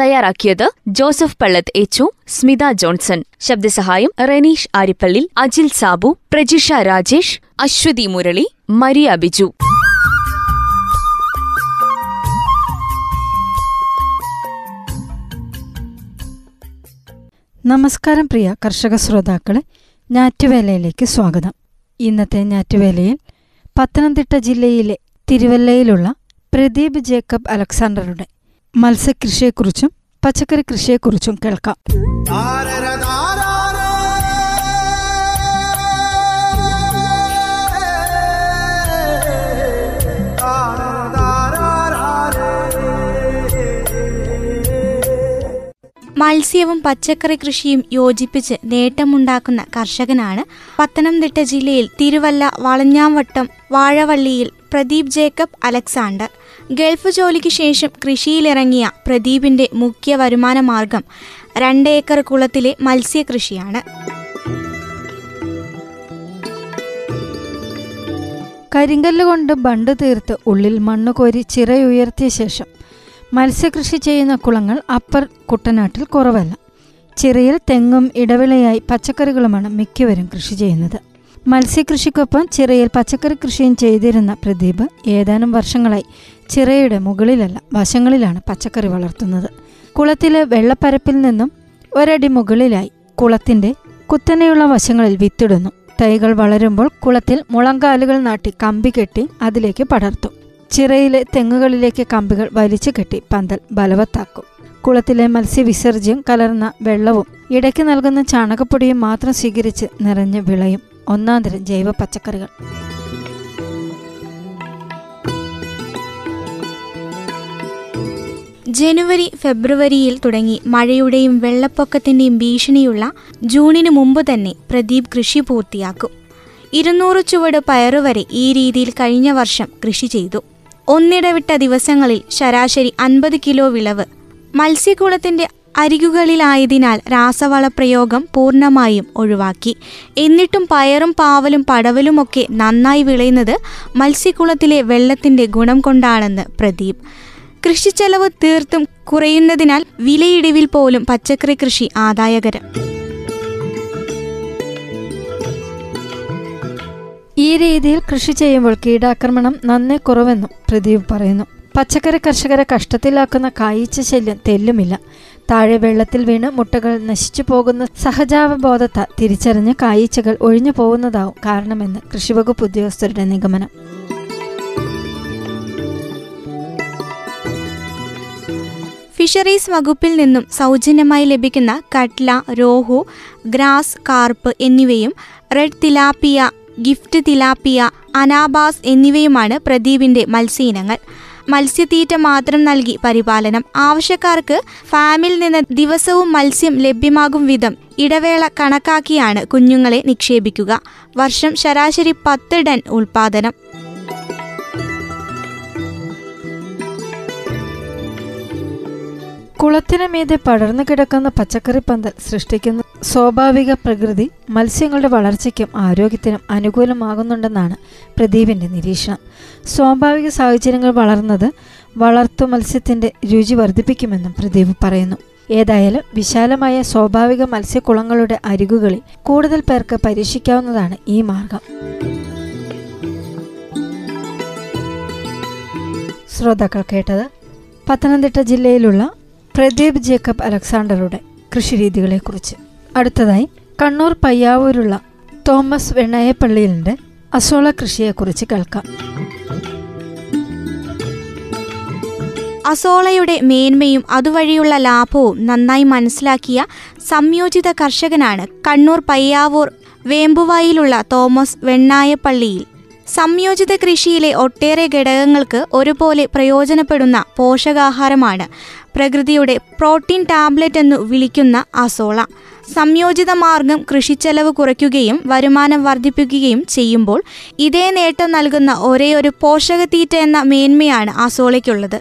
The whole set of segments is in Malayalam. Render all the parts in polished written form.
തയ്യാറാക്കിയത് ജോസഫ് പള്ളത്ത് എച്ചു, സ്മിത ജോൺസൺ. ശബ്ദസഹായം റനീഷ് ആരിപ്പള്ളി, അജിൽ സാബു, പ്രജിഷ രാജേഷ്, അശ്വതി മുരളി, മരിയ ബിജു. നമസ്കാരം പ്രിയ കർഷക ശ്രോതാക്കളെ, ഞാറ്റുവേലയിലേക്ക് സ്വാഗതം. ഇന്നത്തെ ഞാറ്റുവേലയിൽ പത്തനംതിട്ട ജില്ലയിലെ തിരുവല്ലയിലുള്ള പ്രദീപ് ജേക്കബ് അലക്സാണ്ടറുടെ മത്സ്യകൃഷിയെക്കുറിച്ചും പച്ചക്കറി കൃഷിയെക്കുറിച്ചും കേൾക്കാം. മത്സ്യവും പച്ചക്കറി കൃഷിയും യോജിപ്പിച്ച് നേട്ടമുണ്ടാക്കുന്ന കർഷകനാണ് പത്തനംതിട്ട ജില്ലയിൽ Thiruvalla Valanjavattom വാഴവള്ളിയിൽ Pradeep Jacob Alexander. Gulf ജോലിക്ക് ശേഷം കൃഷിയിലിറങ്ങിയ പ്രദീപിന്റെ മുഖ്യ വരുമാന മാർഗം 2 ഏക്കർ കുളത്തിലെ മത്സ്യകൃഷിയാണ്. കരിങ്കല്ല് കൊണ്ട് ബണ്ട് തീർത്ത് ഉള്ളിൽ മണ്ണ് കോരി ചിറയുയർത്തിയ ശേഷം മത്സ്യകൃഷി ചെയ്യുന്ന കുളങ്ങൾ അപ്പർ കുട്ടനാട്ടിൽ കുറവല്ല. ചിറയിൽ തെങ്ങും ഇടവിളയായി പച്ചക്കറികളുമാണ് മിക്കവരും കൃഷി ചെയ്യുന്നത്. മത്സ്യകൃഷിക്കൊപ്പം ചിറയിൽ പച്ചക്കറി കൃഷിയും ചെയ്തിരുന്ന പ്രദീപ് ഏതാനും വർഷങ്ങളായി ചിറയുടെ മുകളിലല്ല വശങ്ങളിലാണ് പച്ചക്കറി വളർത്തുന്നത്. കുളത്തിലെ വെള്ളപ്പരപ്പിൽ നിന്നും 1 അടി മുകളിലായി കുളത്തിൻ്റെ കുത്തനെയുള്ള വശങ്ങളിൽ വിത്തിടുന്നു. തൈകൾ വളരുമ്പോൾ കുളത്തിൽ മുളങ്കാലുകൾ നാട്ടി കമ്പി കെട്ടി അതിലേക്ക് പടർത്തും. ചിറയിലെ തെങ്ങുകളിലേക്ക് കമ്പികൾ വലിച്ചു കെട്ടി പന്തൽ ബലവത്താക്കും. കുളത്തിലെ മത്സ്യവിസർജ്യം കലർന്ന വെള്ളവും ഇടയ്ക്ക് നൽകുന്ന ചാണകപ്പൊടിയും മാത്രം സ്വീകരിച്ച് നിറഞ്ഞ് വിളയും 1-തരം ജൈവ പച്ചക്കറികൾ. ജനുവരി ഫെബ്രുവരിയിൽ തുടങ്ങി മഴയുടെയും വെള്ളപ്പൊക്കത്തിന്റെയും ഭീഷണിയുള്ള ജൂണിന് മുമ്പ് തന്നെ പ്രദീപ് കൃഷി പൂർത്തിയാക്കും. 200 ചുവട് പയറുവരെ ഈ രീതിയിൽ കഴിഞ്ഞ വർഷം കൃഷി ചെയ്തു. ഒന്നിടവിട്ട ദിവസങ്ങളിൽ ശരാശരി 50 കിലോ വിളവ്. മത്സ്യക്കുളത്തിന്റെ അരികുകളിലായതിനാൽ രാസവള പ്രയോഗം പൂർണ്ണമായും ഒഴിവാക്കി. എന്നിട്ടും പയറും പാവലും പടവലുമൊക്കെ നന്നായി വിളയുന്നത് മത്സ്യക്കുളത്തിലെ വെള്ളത്തിന്റെ ഗുണം കൊണ്ടാണെന്ന് പ്രദീപ്. കൃഷിച്ചെലവ് തീർത്തും കുറയുന്നതിനാൽ വിലയിടിവിൽ പോലും പച്ചക്കറി കൃഷി ആദായകരം. ഈ രീതിയിൽ കൃഷി ചെയ്യുമ്പോൾ കീടാക്രമണം നന്നേ കുറവെന്നും പ്രദീപ് പറയുന്നു. പച്ചക്കറി കർഷകരെ കഷ്ടത്തിലാക്കുന്ന കായ്ച്ച ശല്യം തെല്ലുമില്ല. താഴെ വെള്ളത്തിൽ വീണ് മുട്ടകൾ നശിച്ചു പോകുന്ന സഹജാവബോധത്താൽ തിരിച്ചറിഞ്ഞ് കായ്ച്ചകൾ ഒഴിഞ്ഞു പോകുന്നതാവും കാരണമെന്ന് കൃഷിവകുപ്പ് ഉദ്യോഗസ്ഥരുടെ നിഗമനം. ഫിഷറീസ് വകുപ്പിൽ നിന്നും സൗജന്യമായി ലഭിക്കുന്ന കട്ട്ല, രോഹു, ഗ്രാസ് കാർപ്പ് എന്നിവയും red tilapia, gift tilapia, anabas എന്നിവയുമാണ് പ്രദീപിന്റെ മത്സ്യ ഇനങ്ങൾ. മത്സ്യത്തീറ്റ മാത്രം നൽകി പരിപാലനം. ആവശ്യക്കാർക്ക് ഫാമിൽ നിന്ന് ദിവസവും മത്സ്യം ലഭ്യമാകും വിധം ഇടവേള കണക്കാക്കിയാണ് കുഞ്ഞുങ്ങളെ നിക്ഷേപിക്കുക. വർഷം ശരാശരി 10 ടൺ ഉൽപാദനം. കുളത്തിനു മീതെ പടർന്നു കിടക്കുന്ന പച്ചക്കറി പന്തൽ സൃഷ്ടിക്കുന്ന സ്വാഭാവിക പ്രകൃതി മത്സ്യങ്ങളുടെ വളർച്ചയ്ക്കും ആരോഗ്യത്തിനും അനുകൂലമാകുന്നുണ്ടെന്നാണ് പ്രദീപിൻ്റെ നിരീക്ഷണം. സ്വാഭാവിക സാഹചര്യങ്ങൾ വളർന്നത് വളർത്തു മത്സ്യത്തിൻ്റെ രുചി വർദ്ധിപ്പിക്കുമെന്നും പ്രദീപ് പറയുന്നു. ഏതായാലും വിശാലമായ സ്വാഭാവിക മത്സ്യക്കുളങ്ങളുടെ അരികുകളിൽ കൂടുതൽ പേർക്ക് പരീക്ഷിക്കാവുന്നതാണ് ഈ മാർഗം. ശ്രോതാക്കൾ കേട്ടത് പത്തനംതിട്ട ജില്ലയിലുള്ള പ്രദീപ് ജേക്കബ് അലക്സാണ്ടറുടെ കൃഷിരീതികളെക്കുറിച്ച്. അടുത്തതായി കണ്ണൂർ പയ്യാവൂരുള്ള തോമസ് വെണ്ണായപ്പള്ളിയിലിൻ്റെ അസോള കൃഷിയെക്കുറിച്ച് കേൾക്കാം. അസോളയുടെ മേന്മയും അതുവഴിയുള്ള ലാഭവും നന്നായി മനസ്സിലാക്കിയ സംയോജിത കർഷകനാണ് കണ്ണൂർ പയ്യാവൂർ വേമ്പുവായിലുള്ള തോമസ് വെണ്ണായപ്പള്ളിയിൽ. സംയോജിത കൃഷിയിലെ ഒട്ടേറെ ഘടകങ്ങൾക്ക് ഒരുപോലെ പ്രയോജനപ്പെടുന്ന പോഷകാഹാരമാണ് പ്രകൃതിയുടെ പ്രോട്ടീൻ ടാബ്ലറ്റ് എന്നു വിളിക്കുന്ന അസോള സംയോജിത മാർഗം കൃഷിച്ചെലവ് കുറയ്ക്കുകയും വരുമാനം വർദ്ധിപ്പിക്കുകയും ചെയ്യുമ്പോൾ ഇതേ നേട്ടം നൽകുന്ന ഒരേയൊരു പോഷകത്തീറ്റ എന്ന മേന്മയാണ് അസോളയ്ക്കുള്ളത്.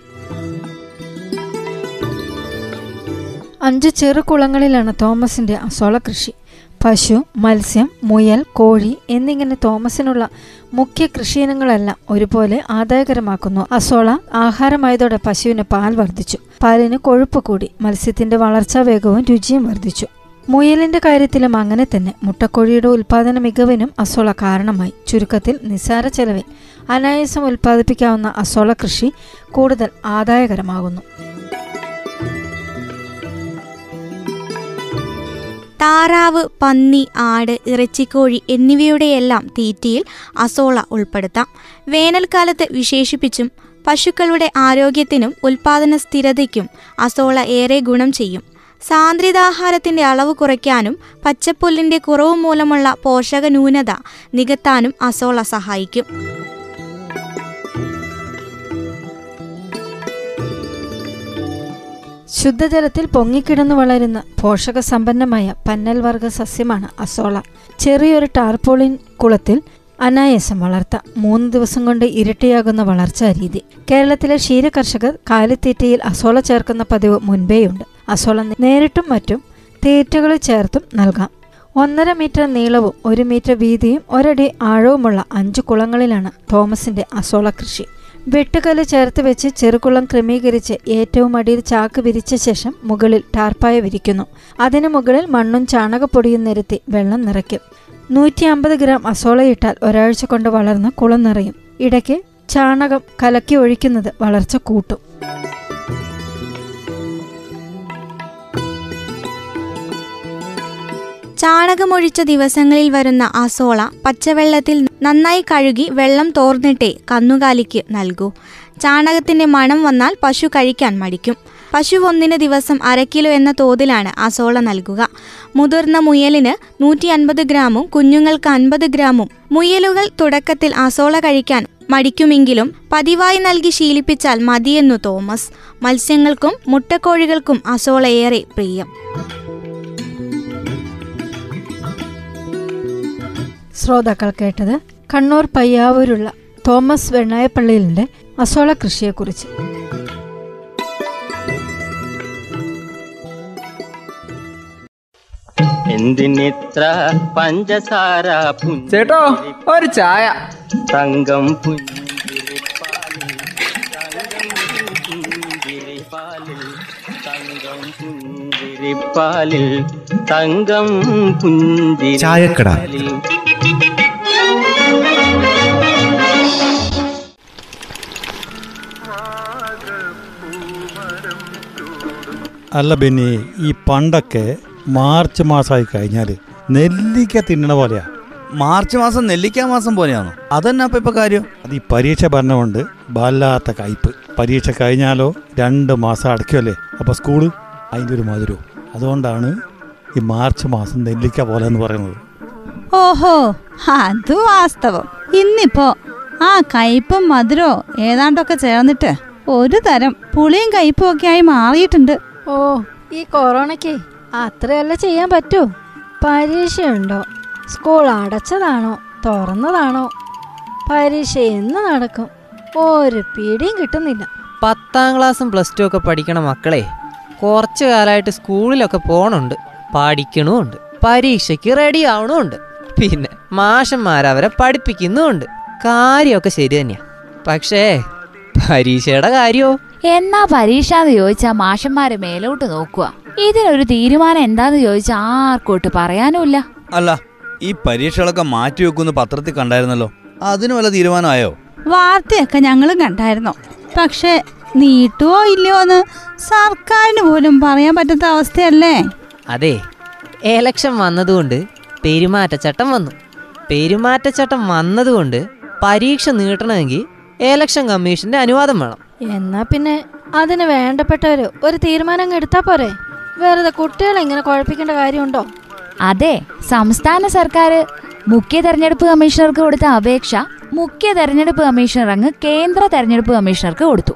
5 ചെറു കുളങ്ങളിലാണ് തോമസിൻ്റെ അസോള കൃഷി. പശു, മത്സ്യം, മുയൽ, കോഴി എന്നിങ്ങനെ തോമസിനുള്ള മുഖ്യ കൃഷിയിനങ്ങളെല്ലാം ഒരുപോലെ ആദായകരമാക്കുന്നു. അസോള ആഹാരമായതോടെ പശുവിന് പാൽ വർദ്ധിച്ചു, പാലിന് കൊഴുപ്പ് കൂടി, മത്സ്യത്തിൻ്റെ വളർച്ചാ വേഗവും രുചിയും വർദ്ധിച്ചു. മുയലിൻ്റെ കാര്യത്തിലും അങ്ങനെ തന്നെ. മുട്ടക്കോഴിയുടെ ഉൽപ്പാദന മികവിനും അസോള കാരണമായി. ചുരുക്കത്തിൽ നിസ്സാര ചെലവിൽ അനായാസം ഉൽപ്പാദിപ്പിക്കാവുന്ന അസോള കൃഷി കൂടുതൽ ആദായകരമാകുന്നു. താറാവ്, പന്നി, ആട്, ഇറച്ചിക്കോഴി എന്നിവയുടെയെല്ലാം തീറ്റയിൽ അസോള ഉൾപ്പെടുത്താം. വേനൽക്കാലത്ത് വിശേഷിപ്പിച്ചും പശുക്കളുടെ ആരോഗ്യത്തിനും ഉൽപ്പാദന സ്ഥിരതയ്ക്കും അസോള ഏറെ ഗുണം ചെയ്യും. സാന്ദ്രിതാഹാരത്തിൻ്റെ അളവ് കുറയ്ക്കാനും പച്ചപ്പുല്ലിൻ്റെ കുറവ് മൂലമുള്ള പോഷക ന്യൂനത നികത്താനും അസോള സഹായിക്കും. ശുദ്ധജലത്തിൽ പൊങ്ങിക്കിടന്നു വളരുന്ന പോഷകസമ്പന്നമായ പന്നൽ വർഗ സസ്യമാണ് അസോള. ചെറിയൊരു ടാർപോളിൻ കുളത്തിൽ അനായാസം വളർത്താം. 3 ദിവസം കൊണ്ട് ഇരട്ടിയാകുന്ന വളർച്ചാ രീതി. കേരളത്തിലെ ക്ഷീരകർഷകർ കാലിത്തീറ്റയിൽ അസോള ചേർക്കുന്ന പതിവ് മുൻപേയുണ്ട്. അസോള നേരിട്ടും മറ്റും തീറ്റകളിൽ ചേർത്തും നൽകാം. 1.5 മീറ്റർ നീളവും 1 മീറ്റർ വീതിയും 1 അടി ആഴവുമുള്ള 5 കുളങ്ങളിലാണ് തോമസിൻ്റെ അസോള കൃഷി. വെട്ടുകല്ല് ചേർത്ത് വെച്ച് ചെറുകുളം ക്രമീകരിച്ച് ഏറ്റവും അടിയിൽ ചാക്ക് വിരിച്ച ശേഷം മുകളിൽ ടാർപ്പായ വിരിക്കുന്നു. അതിനു മുകളിൽ മണ്ണും ചാണകപ്പൊടിയും നിരത്തി വെള്ളം നിറയ്ക്കും. 150 ഗ്രാം അസോളയിട്ടാൽ ഒരാഴ്ച കൊണ്ട് വളർന്ന് കുളം നിറയും. ഇടയ്ക്ക് ചാണകം കലക്കി ഒഴിക്കുന്നത് വളർച്ച കൂട്ടും. ചാണകമൊഴിച്ച ദിവസങ്ങളിൽ വരുന്ന അസോള പച്ചവെള്ളത്തിൽ നന്നായി കഴുകി വെള്ളം തോർന്നിട്ടേ കന്നുകാലിക്ക് നൽകൂ. ചാണകത്തിൻ്റെ മണം വന്നാൽ പശു കഴിക്കാൻ മടിക്കും. പശു 1 ദിവസം 1/2 കിലോ എന്ന തോതിലാണ് അസോള നൽകുക. മുതിർന്ന മുയലിന് 150 ഗ്രാമും കുഞ്ഞുങ്ങൾക്ക് 50 ഗ്രാമും. മുയലുകൾ തുടക്കത്തിൽ അസോള കഴിക്കാൻ മടിക്കുമെങ്കിലും പതിവായി നൽകി ശീലിപ്പിച്ചാൽ മതിയെന്നു തോമസ്. മത്സ്യങ്ങൾക്കും മുട്ടക്കോഴികൾക്കും അസോള ഏറെ പ്രിയം. ശ്രോതാക്കൾ കേട്ടത് കണ്ണൂർ പയ്യാവൂരുള്ള തോമസ് വെണ്ണായപ്പള്ളിയിലിൻ്റെ അസോള കൃഷിയെക്കുറിച്ച്. ചേട്ടോ ഒരു ചായ. തങ്കം പുഞ്ചിരിപ്പാലിൽ തങ്കം പുഞ്ചിരിക്കട. അല്ല ബെന്നി, ഈ പണ്ടൊക്കെ മാർച്ച് മാസമായി കഴിഞ്ഞാൽ നെല്ലിക്ക തിന്നണ പോലെയാ. മാർച്ച് മാസം നെല്ലിക്ക മാസം പോലെയാണോ? അതന്നെ അപ്പം ഇപ്പം കാര്യം. അത് ഈ പരീക്ഷ ഭരണമുണ്ട്, വല്ലാത്ത കയ്പ്. പരീക്ഷ കഴിഞ്ഞാലോ 2 മാസം അടയ്ക്കുമല്ലേ അപ്പോൾ സ്കൂള്, അതിൻ്റെ ഒരു മധുരവും. അതുകൊണ്ടാണ് ഈ മാർച്ച് മാസം നെല്ലിക്ക പോലെ എന്ന് പറയുന്നത്. ഓഹോ, അത് വാസ്തവം. ഇന്നിപ്പോൾ ആ കയ്പും മധുരവും ഏതാണ്ടൊക്കെ ചേർന്നിട്ട് ഒരു തരം പുളിയും കയ്പും ഒക്കെ ആയി മാറിയിട്ടുണ്ട്. ഓ, ഈ കൊറോണയ്ക്ക് അത്രയല്ല ചെയ്യാൻ പറ്റൂ. പരീക്ഷയുണ്ടോ, സ്കൂൾ അടച്ചതാണോ തുറന്നതാണോ, പരീക്ഷ എന്ന് നടക്കും, ഒരു പിടിയും കിട്ടുന്നില്ല. 10ാം ക്ലാസ്സും പ്ലസ് ടു ഒക്കെ പഠിക്കണ മക്കളെ കുറച്ചു കാലമായിട്ട് സ്കൂളിലൊക്കെ പോകണുണ്ട്, പഠിക്കണമുണ്ട്, പരീക്ഷയ്ക്ക് റെഡി ആവണമുണ്ട്, പിന്നെ മാഷന്മാരവരെ പഠിപ്പിക്കുന്നുമുണ്ട്. കാര്യമൊക്കെ ശരി തന്നെയാ, പക്ഷേ പരീക്ഷയുടെ കാര്യമോ? എന്നാ പരീക്ഷ എന്ന് ചോദിച്ചാൽ മാഷന്മാര് മേലോട്ട് നോക്കുക. ഇതിനൊരു തീരുമാനം എന്താന്ന് ചോദിച്ചാൽ ആർക്കോട്ട് പറയാനുമില്ല. അല്ല, ഈ പരീക്ഷകളൊക്കെ മാറ്റിവെക്കുമെന്ന് പത്രത്തിൽ കണ്ടായിരുന്നല്ലോ, അതിന് വല്ല തീരുമാനമായോ? വാർത്തയൊക്കെ ഞങ്ങളും കണ്ടായിരുന്നു. പക്ഷെ നീട്ടുവോ ഇല്ലയോ എന്ന് സർക്കാരിന് പോലും പറയാൻ പറ്റാത്ത അവസ്ഥയല്ലേ. അതെ, എലക്ഷൻ വന്നതുകൊണ്ട് പെരുമാറ്റച്ചട്ടം വന്നു. പെരുമാറ്റച്ചട്ടം വന്നതുകൊണ്ട് പരീക്ഷ നീട്ടണമെങ്കിൽ എലക്ഷൻ കമ്മീഷന്റെ അനുവാദം വേണം. എന്നാ പിന്നെ അതിന് വേണ്ടപ്പെട്ടവര് ഒരു തീരുമാനം എടുത്താ പോരെ. വെറുതെ കുട്ടികളെ ഇങ്ങനെ കുഴപ്പിക്കേണ്ട കാര്യമുണ്ടോ? അതെ, സംസ്ഥാന സർക്കാർ മുഖ്യ തെരഞ്ഞെടുപ്പ് കമ്മീഷണർക്ക് കൊടുത്ത അപേക്ഷ മുഖ്യ തെരഞ്ഞെടുപ്പ് കമ്മീഷണർ അങ്ങ് കേന്ദ്ര തെരഞ്ഞെടുപ്പ് കമ്മീഷണർക്ക് കൊടുത്തു.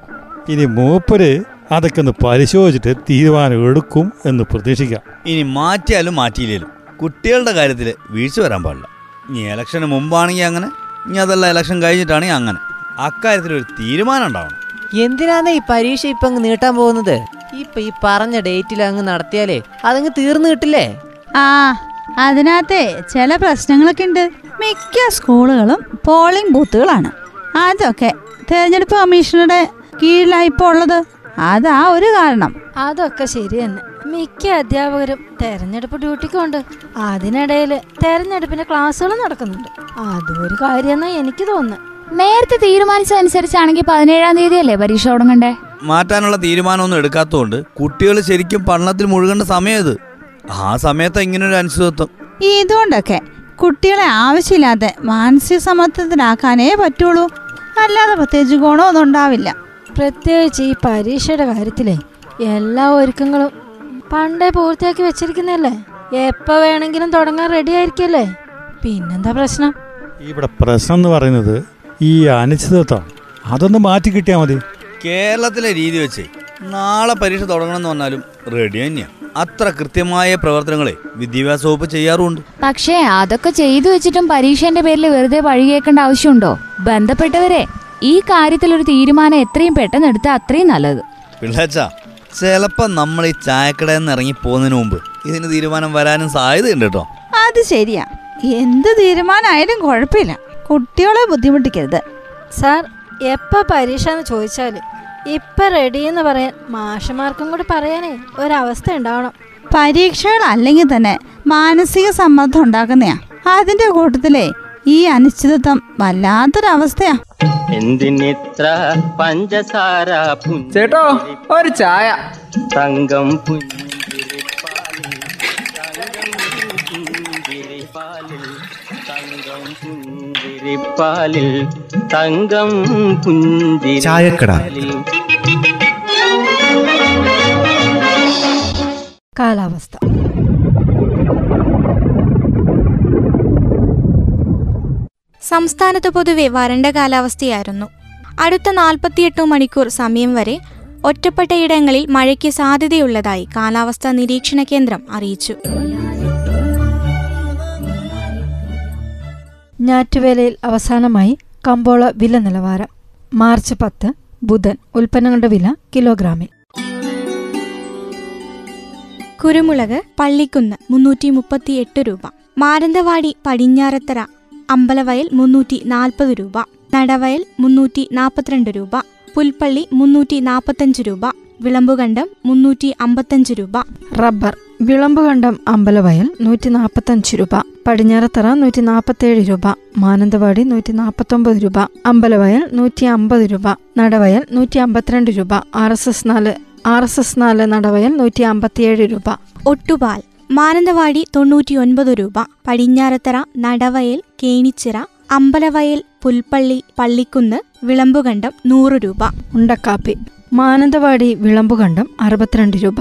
ഇനി മൂപ്പര് അതൊക്കെ ഒന്ന് പരിശോധിച്ചിട്ട് തീരുമാനം എടുക്കും എന്ന് പ്രതീക്ഷിക്കാം. ഇനി മാറ്റിയാലും മാറ്റിയില്ലേലും കുട്ടികളുടെ കാര്യത്തിൽ വീഴ്ച വരാൻ പാടില്ല. ഇനി ഇലക്ഷന് മുമ്പാണെങ്കിൽ അങ്ങനെ, ഇനി അതല്ല ഇലക്ഷൻ കഴിഞ്ഞിട്ടാണെങ്കിൽ അങ്ങനെ. അക്കാര്യത്തിലൊരു തീരുമാനം ഉണ്ടാവണം. എന്തിനാണ് ഈ പരീക്ഷ ഇപ്പൊ അങ്ങ് നീട്ടാൻ പോകുന്നത്? ഇപ്പൊ ഈ പറഞ്ഞ ഡേറ്റിൽ അങ്ങ് നടത്തിയാലേ അതങ്ങ് തീർന്നു കിട്ടില്ലേ? ആ, അതിനകത്തെ ചില പ്രശ്നങ്ങളൊക്കെ ഉണ്ട്. മിക്ക സ്കൂളുകളും പോളിംഗ് ബൂത്തുകളാണ്. അതൊക്കെ തെരഞ്ഞെടുപ്പ് കമ്മീഷണറുടെ കീഴിലായിപ്പോ ഉള്ളത്. അതാ ഒരു കാരണം. അതൊക്കെ ശരി തന്നെ. മിക്ക അധ്യാപകരും തെരഞ്ഞെടുപ്പ് ഡ്യൂട്ടിക്കുണ്ട്. അതിനിടയിൽ തെരഞ്ഞെടുപ്പിന്റെ ക്ലാസ്സുകൾ നടക്കുന്നുണ്ട്. അതും ഒരു കാര്യമെന്നാ എനിക്ക് തോന്നുന്നത്. നേരത്തെ തീരുമാനിച്ചതനുസരിച്ചാണെങ്കിൽ 17-ാം തീയതി അല്ലേ പരീക്ഷ തുടങ്ങണ്ടേ? മാറ്റാനുള്ള തീരുമാനമൊന്നും എടുക്കാത്തതുകൊണ്ട് കുട്ടികൾ ശരിക്കും പഠനത്തിൽ മുഴുകേണ്ട സമയത്. ആ സമയത്ത് ഇങ്ങനൊരു അനിശ്ചിതത്വം. ഇതുകൊണ്ടൊക്കെ കുട്ടികളെ ആവശ്യമില്ലാതെ മാനസിക സമ്മർദ്ദത്തിലാക്കാനേ പറ്റുള്ളൂ. അല്ലാതെ പ്രത്യേകിച്ച് ഗുണമൊന്നും ഉണ്ടാവില്ല. പ്രത്യേകിച്ച് ഈ പരീക്ഷയുടെ കാര്യത്തിലെ എല്ലാ ഒരുക്കങ്ങളും പണ്ടേ പൂർത്തിയാക്കി വെച്ചിരിക്കുന്നല്ലേ. എപ്പോൾ വേണമെങ്കിലും തുടങ്ങാൻ റെഡി ആയിരിക്കല്ലേ. പിന്നെന്താ പ്രശ്നം? ഇവിടെ പ്രശ്നം എന്ന് പറയുന്നത് ഈ അനിശ്ചിതത്വം. അതൊന്ന് മാറ്റി കിട്ടിയാൽ മതി. കേരളത്തിലെ രീതി വെച്ച് നാളെ പരീക്ഷ തുടങ്ങണമെന്ന് പറഞ്ഞാലും റെഡി തന്നെയാണ്. അത്ര കൃത്യമായ പ്രവർത്തനങ്ങളെ വിദ്യാഭ്യാസ വകുപ്പ് ചെയ്യാറുണ്ട്. പക്ഷേ അതൊക്കെ ചെയ്തു വെച്ചിട്ടും പരീക്ഷന്റെ പേരിൽ വെറുതെ പഴികേക്കേണ്ട ആവശ്യമുണ്ടോ? ബന്ധപ്പെട്ടവരെ, ഈ കാര്യത്തിൽ ഒരു തീരുമാനം എത്രയും പെട്ടെന്ന് എടുത്താൽ അത്രയും നല്ലത്. പിള്ളേച്ചാ, ചിലപ്പോ നമ്മൾ ഈ ചായക്കടയിൽ നിന്ന് ഇറങ്ങി പോകുന്നതിന് മുമ്പ് ഇതിന് തീരുമാനം വരാനും സാധ്യതയുണ്ട് കേട്ടോ. അത് ശരിയാ. എന്ത് തീരുമാനമായാലും കുഴപ്പമില്ല. കുട്ടികളെ ബുദ്ധിമുട്ടിക്കരുത് സാർ. എപ്പോ പരീക്ഷ എന്ന് ചോദിച്ചാല് ഇപ്പൊ റെഡിയെന്ന് പറയാൻ മാഷന്മാർക്കും കൂടി പറയാനേ ഒരവസ്ഥ ഉണ്ടാവണം. പരീക്ഷകൾ അല്ലെങ്കിൽ തന്നെ മാനസിക സമ്മർദ്ദം ഉണ്ടാക്കുന്നയാ. അതിന്റെ കൂട്ടത്തിലെ ഈ അനിശ്ചിതത്വം വല്ലാത്തൊരവസ്ഥയാ. എന്തിനിത്ര പഞ്ചസാര ചേട്ടോ, ഒരു ചായ. തങ്കം പുഞ്ചിരിപ്പാലിൽ തങ്കം പുഞ്ചിരിപ്പാലിൽ തങ്കം പുഞ്ചിരിപ്പാലിൽ. കാലാവസ്ഥ. സംസ്ഥാനത്ത് പൊതുവെ വരണ്ട കാലാവസ്ഥയായിരുന്നു. അടുത്ത 48 മണിക്കൂർ സമയം വരെ ഒറ്റപ്പെട്ടയിടങ്ങളിൽ മഴയ്ക്ക് സാധ്യതയുള്ളതായി കാലാവസ്ഥാ നിരീക്ഷണ കേന്ദ്രം അറിയിച്ചു. ഞാറ്റുവേലയിൽ അവസാനമായി കമ്പോള വില നിലവാരം. മാർച്ച് 10 ബുധൻ. ഉൽപ്പന്നങ്ങളുടെ വില കിലോഗ്രാമിൽ. കുരുമുളക് പള്ളിക്കുന്ന് 338 രൂപ, മാനന്തവാടി പടിഞ്ഞാറത്തറ അമ്പലവയൽ 340 രൂപ, നടവയൽ 342 രൂപ, പുൽപ്പള്ളി 345 രൂപ, വിളമ്പുകണ്ടം 355 രൂപ. റബ്ബർ. വിളമ്പുകണ്ടം അമ്പലവയൽ 145 രൂപ, പടിഞ്ഞാറത്തറ 147 രൂപ, മാനന്തവാടി 149 രൂപ, അമ്പലവയൽ 150 രൂപ, നടവയൽ 152 രൂപ, ആർ എസ് എസ് 4 നടവയൽ 157 രൂപ. ഒട്ടുപാൽ. മാനന്തവാടി 99 രൂപ, പടിഞ്ഞാറത്തറ, നടവയൽ, കേണിച്ചിറ, അമ്പലവയൽ, പുൽപ്പള്ളി, പള്ളിക്കുന്ന്, വിളമ്പുകണ്ടം 100 രൂപ. ഉണ്ടക്കാപ്പി. മാനന്തവാടി വിളമ്പുകണ്ടം 62 രൂപ,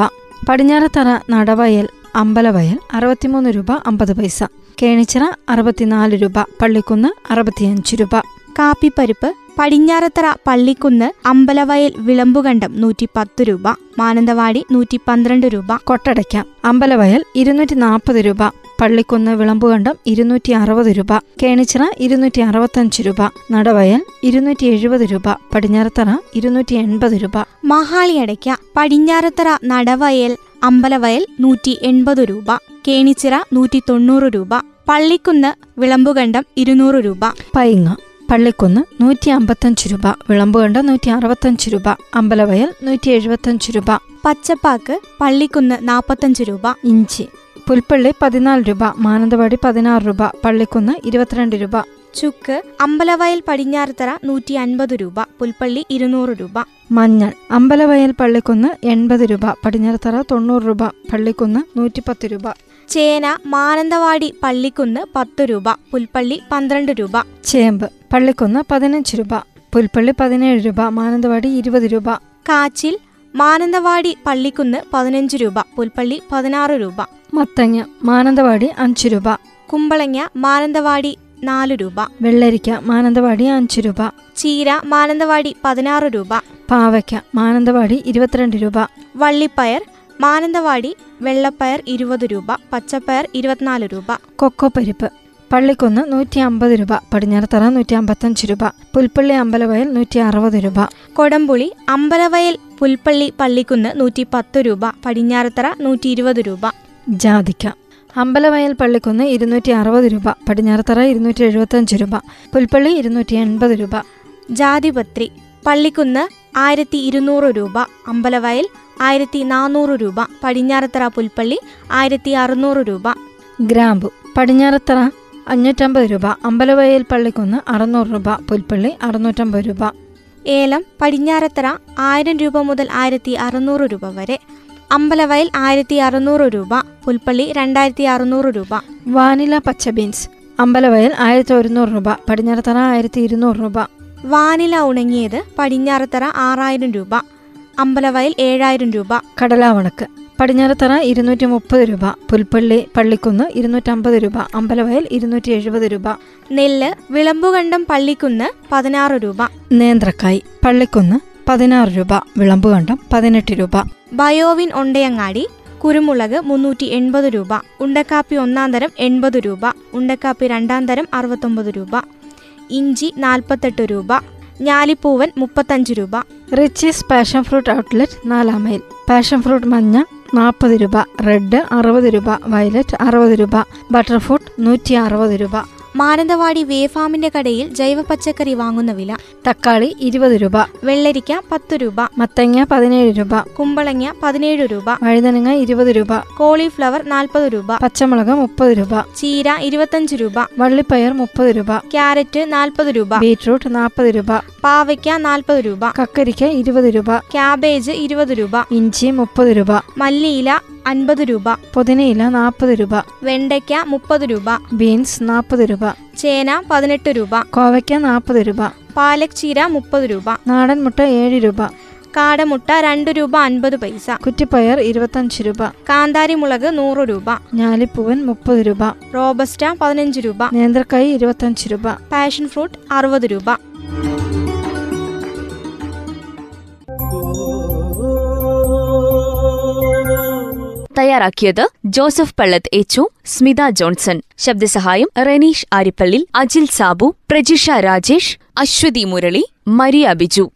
പടിഞ്ഞാറത്തറ, നടവയൽ, അമ്പലവയൽ 63 രൂപ 50 പൈസ, കേണിച്ചിറ 64 രൂപ, പള്ളിക്കുന്ന് 65 രൂപ. കാപ്പിപ്പരിപ്പ്. പടിഞ്ഞാറത്തറ, പള്ളിക്കുന്ന്, അമ്പലവയൽ, വിളമ്പുകണ്ടം 110 രൂപ, മാനന്തവാടി 112 രൂപ. കൊട്ടടയ്ക്ക. അമ്പലവയൽ 240 രൂപ, പള്ളിക്കുന്ന്, വിളമ്പുകണ്ടം 260 രൂപ, കേണിച്ചിറ 265 രൂപ, നടവയൽ 270 രൂപ, പടിഞ്ഞാറത്തറ 280 രൂപ. മഹാളിയടയ്ക്ക. പടിഞ്ഞാറത്തറ, നടവയൽ, അമ്പലവയൽ 180 രൂപ, കേണിച്ചിറ 190 രൂപ, പള്ളിക്കുന്ന്, വിളമ്പുകണ്ടം 200 രൂപ. പൈങ്ങ. പള്ളിക്കുന്ന് 155 രൂപ, വിളമ്പുകണ്ടം 165 രൂപ, അമ്പലവയൽ 175 രൂപ. പച്ചപ്പാക്ക്. പള്ളിക്കുന്ന് 45 രൂപ. ഇഞ്ചി. പുൽപ്പള്ളി 14 രൂപ, മാനന്തവാടി 16 രൂപ, പള്ളിക്കുന്ന് 22 രൂപ. ചുക്ക്. അമ്പലവയൽ, പടിഞ്ഞാറത്തറ 150 രൂപ, പുൽപ്പള്ളി 200 രൂപ. മഞ്ഞൾ. അമ്പലവയൽ, പള്ളിക്കുന്ന് 80 രൂപ, പടിഞ്ഞാറത്തറ 90 രൂപ, പള്ളിക്കുന്ന് 110 രൂപ. ചേന. മാനന്തവാടി, പള്ളിക്കുന്ന് 10 രൂപ, പുൽപ്പള്ളി 12 രൂപ. ചേമ്പ്. പള്ളിക്കുന്ന് 15 രൂപ, പുൽപ്പള്ളി 17 രൂപ, മാനന്തവാടി 20 രൂപ. കാച്ചിൽ. മാനന്തവാടി, പള്ളിക്കുന്ന് 15 രൂപ, പുൽപ്പള്ളി 16 രൂപ. മത്തങ്ങ. മാനന്തവാടി 5 രൂപ, കുമ്പളങ്ങ, മാനന്തവാടി 4 രൂപ, വെള്ളരിക്ക, മാനന്തവാടി 5 രൂപ, ചീര, മാനന്തവാടി 16 രൂപ. പാവയ്ക്ക മാനന്തവാടി 22 രൂപ, വള്ളിപ്പയർ മാനന്തവാടി വെള്ളപ്പയർ 20 രൂപ, പച്ചപ്പയർ 24 രൂപ, കൊക്കോ പരിപ്പ് പള്ളിക്കുന്ന് 150 രൂപ, പടിഞ്ഞാറത്തറ 155 രൂപ, പുൽപ്പള്ളി അമ്പലവയൽ 160 രൂപ, കൊടംപുളി അമ്പലവയൽ പുൽപ്പള്ളി പള്ളിക്കുന്ന് 110 രൂപ, പടിഞ്ഞാറത്തറ 120 രൂപ. ജാതിക്ക അമ്പലവയൽ പള്ളിക്കുന്ന് 260 രൂപ, പടിഞ്ഞാറത്തറ 275 രൂപ, പുൽപ്പള്ളി 280 രൂപ. ജാതിപത്രി പള്ളിക്കുന്ന് 1200 രൂപ, അമ്പലവയൽ 1400 രൂപ, പടിഞ്ഞാറത്തറ പുൽപ്പള്ളി 1600 രൂപ. ഗ്രാമ്പു പടിഞ്ഞാറത്തറ 550 രൂപ, അമ്പലവയൽ പള്ളിക്കുന്ന് 600 രൂപ, പുൽപ്പള്ളി 650 രൂപ. ഏലം പടിഞ്ഞാറത്തറ 1000 രൂപ മുതൽ 1600 രൂപ വരെ, അമ്പലവയൽ 1600 രൂപ, പുൽപ്പള്ളി 2600 രൂപ. വാനില പച്ച ബീൻസ് അമ്പലവയൽ 1100 രൂപ, പടിഞ്ഞാറത്തറ 1200 രൂപ. വാനില ഉണങ്ങിയത് പടിഞ്ഞാറത്തറ 6000 രൂപ, അമ്പലവയൽ 7000 രൂപ. കടലാവണക്ക് പടിഞ്ഞാറത്തറ 230 രൂപ, പുൽപ്പള്ളി പള്ളിക്കുന്ന് 250 രൂപ, അമ്പലവയൽ 270 രൂപ. നെല്ല് വിളമ്പുകണ്ടം പള്ളിക്കുന്ന് 16 രൂപ, നേന്ത്രക്കായ് പള്ളിക്കുന്ന് 16 രൂപ, വിളമ്പുകണ്ടം 18 രൂപ. ബയോവിൻ ഉണ്ടയങ്ങാടി കുരുമുളക് 380 രൂപ, ഉണ്ടക്കാപ്പി 1-ാം തരം 80 രൂപ, ഉണ്ടക്കാപ്പി 2-ാം തരം 69 രൂപ, ഇഞ്ചി 48 രൂപ, ഞാലിപ്പൂവൻ 35 രൂപ. റിച്ചീസ് പാഷൻ ഫ്രൂട്ട് ഔട്ട്ലെറ്റ് 4-ാം മൈൽ, പാഷൻ ഫ്രൂട്ട് മഞ്ഞ 40 രൂപ, റെഡ് 60 രൂപ, വയലറ്റ് 60 രൂപ, ബട്ടർഫ്രൂട്ട് 160 രൂപ. മാനന്തവാടി വേഫാമിന്റെ കടയിൽ ജൈവ പച്ചക്കറി വാങ്ങുന്ന വില: തക്കാളി 20 രൂപ, വെള്ളരിക്ക 10 രൂപ, മത്തങ്ങ 17 രൂപ, കുമ്പളങ്ങ 17 രൂപ, വഴുതനങ്ങ 20 രൂപ, കോളിഫ്ലവർ 40 രൂപ, പച്ചമുളക് 30 രൂപ, ചീര 25 രൂപ, വള്ളിപ്പയർ 30 രൂപ, ക്യാരറ്റ് 40 രൂപ, ബീറ്റ്റൂട്ട് 40 രൂപ, പാവയ്ക്ക 40 രൂപ, കക്കരിക്ക 20 രൂപ, ക്യാബേജ് 20 രൂപ, ഇഞ്ചി 30 രൂപ, മല്ലിയില 50 രൂപ, പുതിനയില 40 രൂപ, വെണ്ടയ്ക്ക 30 രൂപ, ബീൻസ് 40 രൂപ, ചേന 18 രൂപ, കോവയ്ക്ക 40 രൂപ, പാലക് ചീര 30 രൂപ, നാടൻ മുട്ട 7 രൂപ, കാടമുട്ട 2 രൂപ 50 പൈസ, കുറ്റിപ്പയർ 25 രൂപ, കാന്താരി മുളക് 100 രൂപ, ഞാലിപ്പൂവൻ 30 രൂപ, റോബസ്റ്റ 15 രൂപ, നേന്ത്രക്കായി 25 രൂപ, പാഷൻ ഫ്രൂട്ട് 60 രൂപ. തയ്യാറാക്കിയത് Joseph Pallath H, Smitha Johnson. ശബ്ദസഹായം റനീഷ് ആരിപ്പള്ളി, അജിൽ സാബു, പ്രജിഷ രാജേഷ്, അശ്വതി മുരളി, മരിയ ബിജു.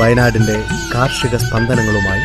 വയനാടിന്റെ കാർഷിക സ്പന്ദനങ്ങളുമായി